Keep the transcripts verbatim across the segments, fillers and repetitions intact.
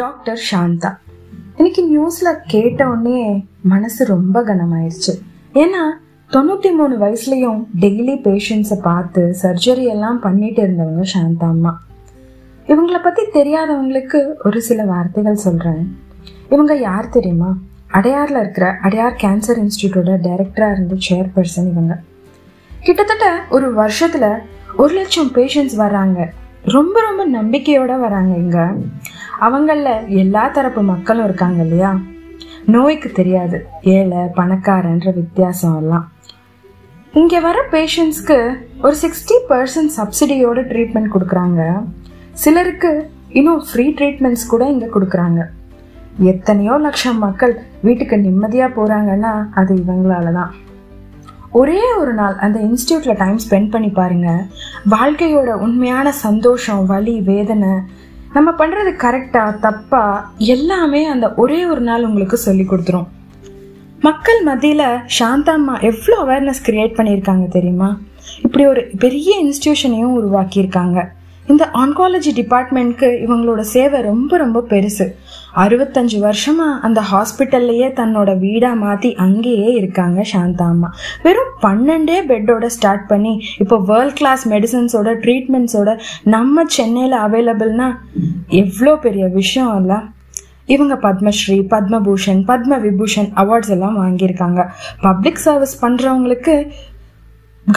Doctor Shantha. எனக்கு நியூஸ்ல கேட்ட உடனே மனசு ரொம்ப கனமாயிருச்சு. ஏன்னா தொண்ணூற்றி மூணு வயசுலையும் டெய்லி பேஷண்ட்ஸை பார்த்து சர்ஜரி எல்லாம் பண்ணிட்டு இருந்தவங்க சாந்தா அம்மா. இவங்களை பற்றி தெரியாதவங்களுக்கு ஒரு சில வார்த்தைகள் சொல்கிறேன். இவங்க யார் தெரியுமா? அடையாரில் இருக்கிற அடையார் கேன்சர் இன்ஸ்டிடியூட்டோட டைரக்டராக இருந்த சேர்பர்சன் இவங்க. கிட்டத்தட்ட ஒரு வருஷத்தில் ஒரு லட்சம் பேஷண்ட்ஸ் வர்றாங்க. ரொம்ப ரொம்ப நம்பிக்கையோடு வராங்க. இங்கே அவங்களில் எல்லா தரப்பு மக்களும் இருக்காங்க இல்லையா? நோய்க்கு தெரியாது ஏழை பணக்காரன்ற வித்தியாசம் எல்லாம். இங்கே வர பேஷண்ட்ஸ்க்கு ஒரு சிக்ஸ்டி பர்சன்ட் சப்சிடியோட ட்ரீட்மெண்ட் கொடுக்குறாங்க. சிலருக்கு இன்னும் ஃப்ரீ ட்ரீட்மெண்ட்ஸ் கூட இங்கே கொடுக்குறாங்க. எத்தனையோ லட்சம் மக்கள் வீட்டுக்கு நிம்மதியாக போகிறாங்கன்னா அது இவங்களால தான். ஒரே ஒரு நாள் அந்த இன்ஸ்டியூட்டில் டைம் ஸ்பெண்ட் பண்ணி பாருங்கள். வாழ்க்கையோட உண்மையான சந்தோஷம், வலி, வேதனை, நம்ம பண்ணுறது கரெக்டாக தப்பாக எல்லாமே அந்த ஒரே ஒரு நாள் உங்களுக்கு சொல்லி கொடுத்துரும். மக்கள் மத்தியில் சாந்தாம்மா எவ்வளோ அவேர்னஸ் க்ரியேட் பண்ணியிருக்காங்க தெரியுமா? இப்படி ஒரு பெரிய இன்ஸ்டியூஷனையும் உருவாக்கியிருக்காங்க. இந்த ஆன்காலஜி டிபார்ட்மெண்ட்க்கு இவங்களோட சேவை ரொம்ப ரொம்ப பெருசு. அறுபத்தஞ்சு வருஷமாக அந்த ஹாஸ்பிட்டல்லையே தன்னோட வீடாக மாற்றி அங்கேயே இருக்காங்க சாந்தா அம்மா. வெறும் பன்னெண்டே பெட்டோட ஸ்டார்ட் பண்ணி இப்போ வேர்ல்ட் கிளாஸ் மெடிசன்ஸோட ட்ரீட்மெண்ட்ஸோட நம்ம சென்னையில் அவைலபிள்னா எவ்வளோ பெரிய விஷயம் இல்லை? இவங்க பத்மஸ்ரீ, பத்மபூஷன், பத்ம விபூஷன் அவார்ட்ஸ் எல்லாம் வாங்கியிருக்காங்க. பப்ளிக் சர்வீஸ் பண்ணுறவங்களுக்கு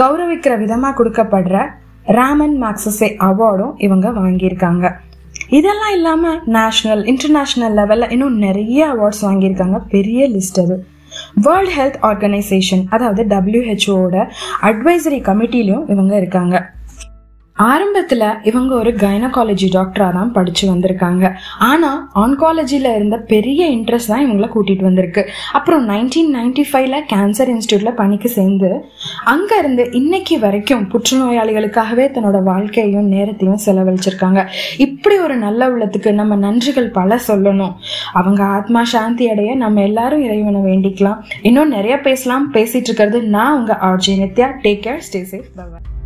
கௌரவிக்கிற விதமாக கொடுக்கப்படுற ராமன் மேக்ஸஸே அவார்டும் இவங்க வாங்கியிருக்காங்க. இதெல்லாம் இல்லாமல் நேஷ்னல், இன்டர்நேஷ்னல் லெவலில் இன்னும் நிறைய அவார்ட்ஸ் வாங்கியிருக்காங்க. பெரிய லிஸ்ட் அது. வேர்ல்ட் ஹெல்த் ஆர்கனைசேஷன், அதாவது டபிள்யூஹெச்ஓட அட்வைசரி கமிட்டிலையும் இவங்க இருக்காங்க. ஆரம்பத்தில் இவங்க ஒரு கைனகாலஜி டாக்டராக தான் படித்து வந்திருக்காங்க. ஆனால் ஆன்காலஜியில் இருந்த பெரிய இன்ட்ரெஸ்ட் தான் இவங்களை கூட்டிகிட்டு வந்திருக்கு. அப்புறம் நைன்டீன் நைன்டி ஃபைவ்ல கேன்சர் இன்ஸ்டியூட்டில் பணிக்கு சேர்ந்து அங்கேருந்து இன்னைக்கு வரைக்கும் புற்றுநோயாளிகளுக்காகவே தன்னோட வாழ்க்கையையும் நேரத்தையும் செலவழிச்சிருக்காங்க. இப்படி ஒரு நல்ல உள்ளத்துக்கு நம்ம நன்றிகள் பல சொல்லணும். அவங்க ஆத்மா சாந்தி அடைய நம்ம எல்லாரும் இறைவனை வேண்டிக்கலாம். இன்னும் நிறைய பேசலாம். பேசிகிட்டு இருக்கிறது நான் உங்கள் RJ Nithya. Take care, stay safe, bye by.